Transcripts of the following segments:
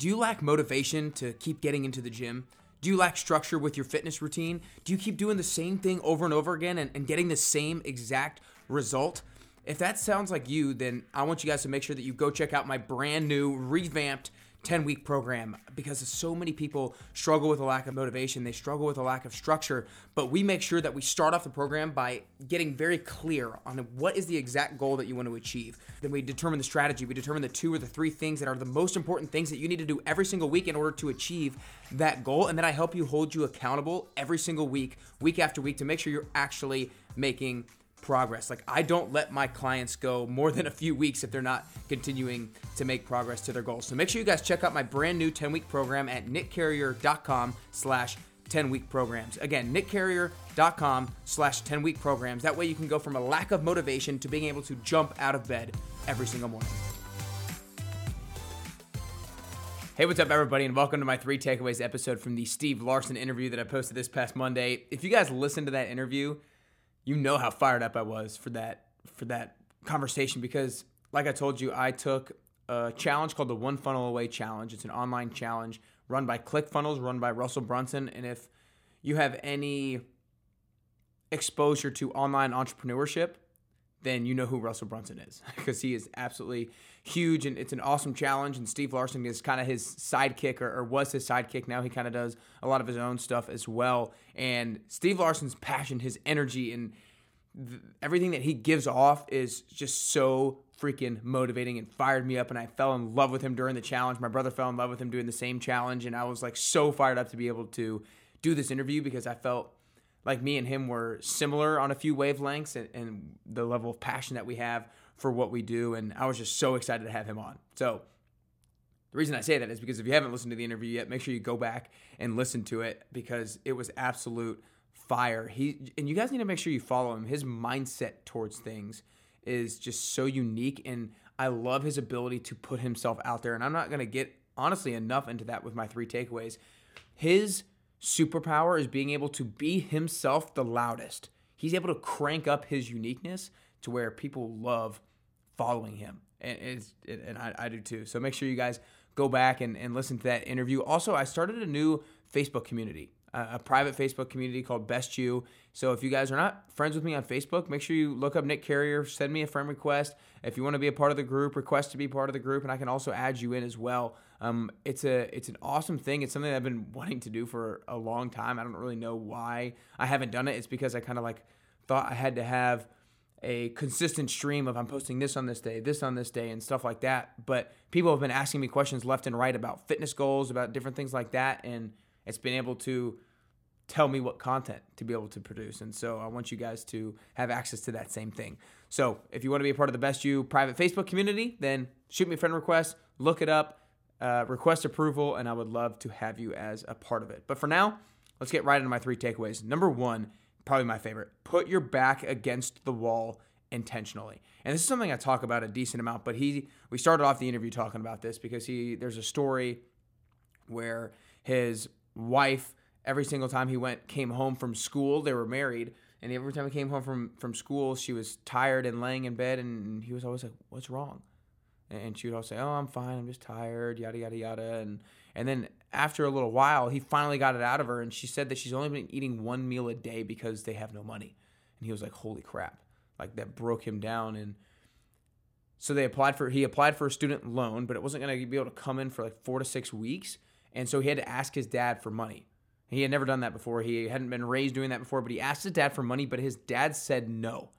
Do you lack motivation to keep getting into the gym? Do you lack structure with your fitness routine? Do you keep doing the same thing over and over again and getting the same exact result? If that sounds like you, then I want you guys to make sure that you go check out my brand new revamped 10-week program, because so many people struggle with a lack of motivation. They struggle with a lack of structure, but we make sure that we start off the program by getting very clear on what is the exact goal that you want to achieve. Then we determine the strategy. We determine the 2 or 3 things that are the most important things that you need to do every single week in order to achieve that goal. And then I help you hold you accountable every single week, week after week, to make sure you're actually making progress. Like, I don't let my clients go more than a few weeks if they're not continuing to make progress to their goals. So make sure you guys check out my brand new 10-week program at nickcarrier.com/10-week programs. Again, nickcarrier.com/10-week programs. That way you can go from a lack of motivation to being able to jump out of bed every single morning. Hey, what's up, everybody, and welcome to my 3 takeaways episode from the Steve Larson interview that I posted this past Monday. If you guys listened to that interview, you know how fired up I was for that conversation, because like I told you, I took a challenge called the One Funnel Away Challenge. It's an online challenge run by ClickFunnels, run by Russell Brunson. And if you have any exposure to online entrepreneurship, then you know who Russell Brunson is, because he is absolutely huge, and it's an awesome challenge. And Steve Larson is kind of his sidekick, or was his sidekick. Now he kind of does a lot of his own stuff as well. And Steve Larson's passion, his energy, and everything that he gives off is just so freaking motivating and fired me up. And I fell in love with him during the challenge. My brother fell in love with him doing the same challenge. And I was like so fired up to be able to do this interview, because I felt like me and him were similar on a few wavelengths, and the level of passion that we have for what we do. And I was just so excited to have him on. So the reason I say that is because if you haven't listened to the interview yet, make sure you go back and listen to it, because it was absolute fire. And you guys need to make sure you follow him. His mindset towards things is just so unique, and I love his ability to put himself out there. And I'm not going to get, honestly, enough into that with my 3 takeaways. His superpower is being able to be himself the loudest. He's able to crank up his uniqueness to where people love following him. And I do too. So make sure you guys go back and listen to that interview. Also, I started a new Facebook community, a private Facebook community called Best You. So if you guys are not friends with me on Facebook, make sure you look up Nick Carrier, send me a friend request. If you want to be a part of the group, request to be part of the group, and I can also add you in as well. It's an awesome thing. It's something that I've been wanting to do for a long time. I don't really know why I haven't done it. It's because I kind of like thought I had to have a consistent stream of I'm posting this on this day, and stuff like that. But people have been asking me questions left and right about fitness goals, about different things like that, and it's been able to tell me what content to be able to produce. And so I want you guys to have access to that same thing. So if you want to be a part of the Best You private Facebook community, then shoot me a friend request, look it up, request approval, and I would love to have you as a part of it. But for now, let's get right into my 3 takeaways. Number 1, probably my favorite, put your back against the wall intentionally. And this is something I talk about a decent amount, but we started off the interview talking about this, because there's a story where his wife, every single time he came home from school, they were married, and every time he came home from school, she was tired and laying in bed, and he was always like, "What's wrong?" And she would always say, "Oh, I'm fine, I'm just tired, yada, yada, yada." And then after a little while, he finally got it out of her, and she said that she's only been eating 1 meal a day because they have no money. And he was like, holy crap, like that broke him down. And so he applied for a student loan, but it wasn't going to be able to come in for like 4 to 6 weeks. And so he had to ask his dad for money. He had never done that before. He hadn't been raised doing that before, but he asked his dad for money, but his dad said no.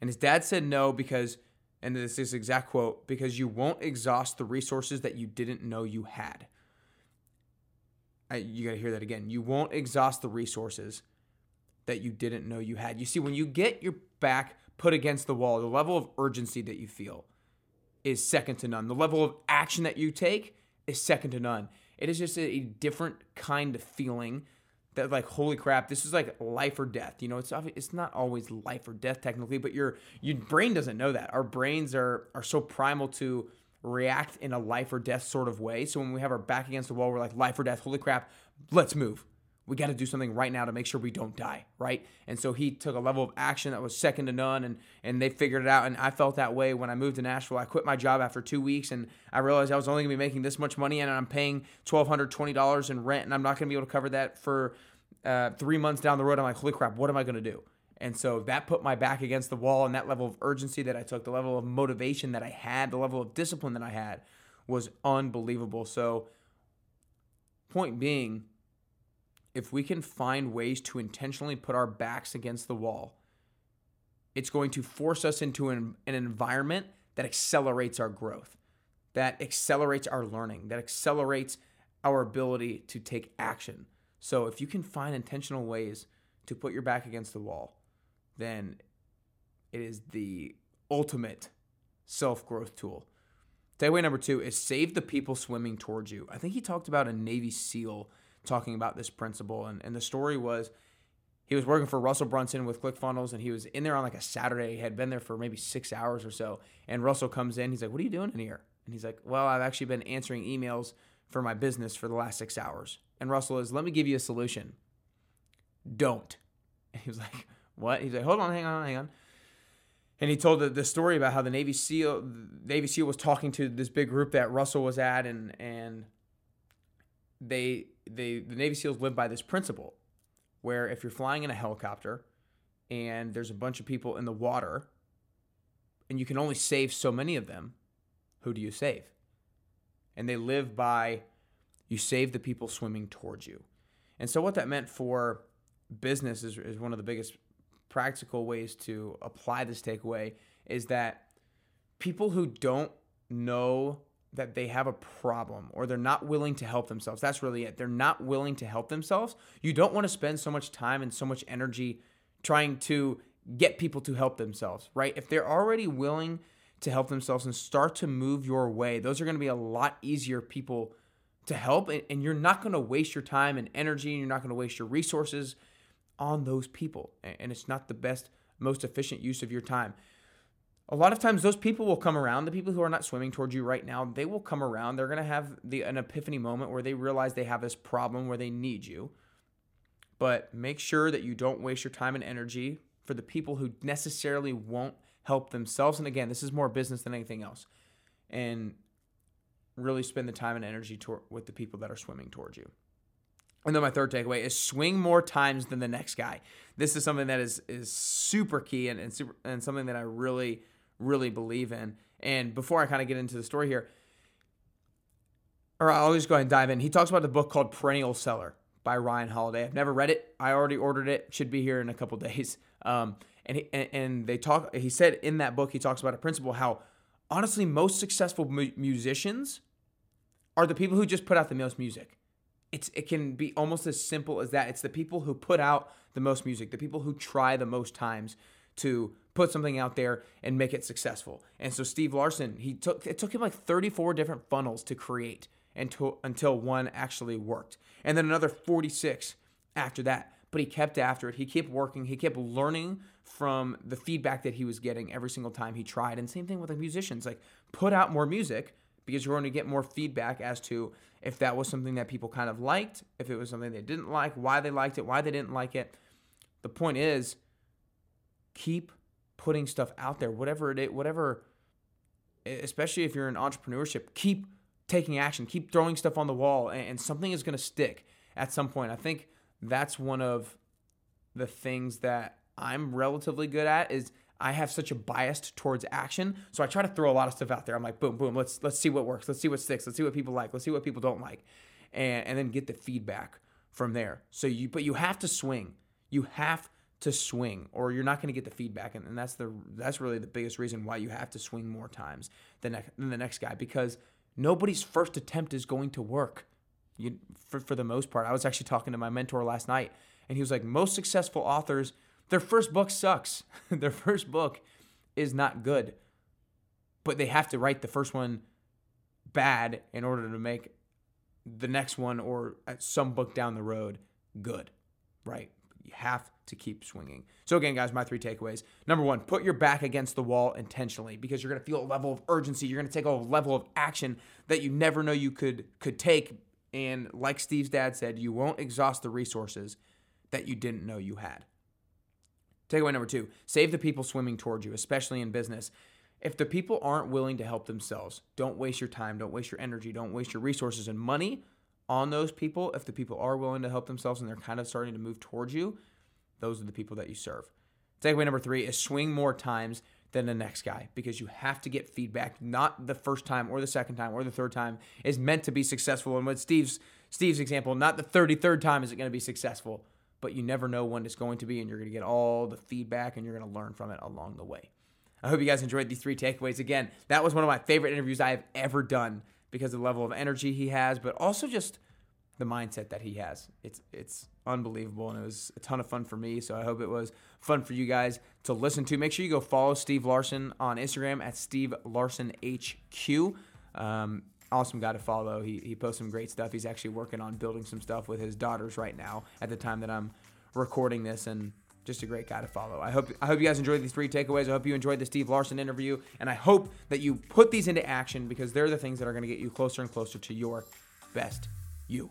And his dad said no because, and this is his exact quote, because you won't exhaust the resources that you didn't know you had. You got to hear that again. You won't exhaust the resources that you didn't know you had. You see, when you get your back put against the wall, the level of urgency that you feel is second to none. The level of action that you take is second to none. It is just a different kind of feeling that, like, holy crap, this is like life or death. You know, it's not always life or death technically, but your brain doesn't know that. Our brains are so primal to react in a life or death sort of way. So when we have our back against the wall, we're like, life or death, holy crap, let's move. We got to do something right now to make sure we don't die, right? And so he took a level of action that was second to none, and they figured it out. And I felt that way when I moved to Nashville. I quit my job after 2 weeks, and I realized I was only going to be making this much money, and I'm paying $1,220 in rent, and I'm not going to be able to cover that for 3 months down the road. I'm like, holy crap, what am I going to do? And so that put my back against the wall, and that level of urgency that I took, the level of motivation that I had, the level of discipline that I had was unbelievable. So point being, if we can find ways to intentionally put our backs against the wall, it's going to force us into an environment that accelerates our growth, that accelerates our learning, that accelerates our ability to take action. So if you can find intentional ways to put your back against the wall, then it is the ultimate self-growth tool. Takeaway number 2 is save the people swimming towards you. I think he talked about a Navy SEAL talking about this principle, and the story was he was working for Russell Brunson with ClickFunnels, and he was in there on like a Saturday. He had been there for maybe 6 hours or so, and Russell comes in. He's like, what are you doing in here? And he's like, well, I've actually been answering emails for my business for the last 6 hours. And Russell is, let me give you a solution. Don't. And he was like, what? He's like, hold on, hang on. And he told the story about how the Navy SEAL was talking to this big group that Russell was at, and the Navy SEALs live by this principle where if you're flying in a helicopter and there's a bunch of people in the water and you can only save so many of them, who do you save? And they live by you save the people swimming towards you. And so what that meant for business is one of the biggest practical ways to apply this takeaway is that people who don't know that they have a problem or they're not willing to help themselves, that's really it. They're not willing to help themselves. You don't want to spend so much time and so much energy trying to get people to help themselves, right? If they're already willing to help themselves and start to move your way, those are going to be a lot easier people to help, and you're not going to waste your time and energy, and you're not going to waste your resources on those people, and it's not the best, most efficient use of your time. A lot of times those people will come around. The people who are not swimming towards you right now, they will come around. They're going to have an epiphany moment where they realize they have this problem where they need you. But make sure that you don't waste your time and energy for the people who necessarily won't help themselves. And again, this is more business than anything else. And really spend the time and energy with the people that are swimming towards you. And then my third takeaway is swing more times than the next guy. This is something that is super key and something that I really, really believe in. And before I kind of get into the story here, or I'll just go ahead and dive in. He talks about the book called Perennial Seller by Ryan Holiday. I've never read it. I already ordered it. Should be here in a couple days. He said in that book, he talks about a principle how honestly most successful musicians are the people who just put out the most music. It can be almost as simple as that. It's the people who put out the most music, the people who try the most times to put something out there and make it successful. And so Steve Larson, it took him like 34 different funnels to create until one actually worked. And then another 46 after that. But he kept after it. He kept working. He kept learning from the feedback that he was getting every single time he tried. And same thing with the musicians. Like, put out more music, because you're going to get more feedback as to if that was something that people kind of liked, if it was something they didn't like, why they liked it, why they didn't like it. The point is, keep putting stuff out there, whatever, especially if you're in entrepreneurship, keep taking action, keep throwing stuff on the wall, and something is going to stick at some point. I think that's one of the things that I'm relatively good at is I have such a bias towards action, so I try to throw a lot of stuff out there. I'm like, boom, boom, let's see what works, let's see what sticks, let's see what people like, let's see what people don't like, and then get the feedback from there. But you have to swing. You have to swing, or you're not going to get the feedback, and that's really the biggest reason why you have to swing more times than the next guy, because nobody's first attempt is going to work. For the most part. I was actually talking to my mentor last night, and he was like, most successful authors, their first book sucks. Their first book is not good, but they have to write the first one bad in order to make the next one or some book down the road good, right? You have to keep swinging. So again, guys, my 3 takeaways. Number 1, put your back against the wall intentionally, because you're going to feel a level of urgency. You're going to take a level of action that you never know you could take And like Steve's dad said, you won't exhaust the resources that you didn't know you had. Takeaway number 2, save the people swimming toward you, especially in business. If the people aren't willing to help themselves, don't waste your time, don't waste your energy, don't waste your resources and money on those people. If the people are willing to help themselves and they're kind of starting to move towards you, those are the people that you serve. Takeaway number 3 is swing more times than the next guy, because you have to get feedback. Not the first time or the second time or the third time is meant to be successful. And with Steve's example, not the 33rd time is it going to be successful, but you never know when it's going to be, and you're going to get all the feedback and you're going to learn from it along the way. I hope you guys enjoyed these 3 takeaways. Again, that was one of my favorite interviews I have ever done because of the level of energy he has, but also just the mindset that he has. It's unbelievable, and it was a ton of fun for me, so I hope it was fun for you guys to listen to. Make sure you go follow Steve Larson on Instagram at Steve Larson HQ. Awesome guy to follow. He posts some great stuff. He's actually working on building some stuff with his daughters right now at the time that I'm recording this, and just a great guy to follow. I hope you guys enjoyed these 3 takeaways. I hope you enjoyed the Steve Larson interview, and I hope that you put these into action because they're the things that are going to get you closer and closer to your best you.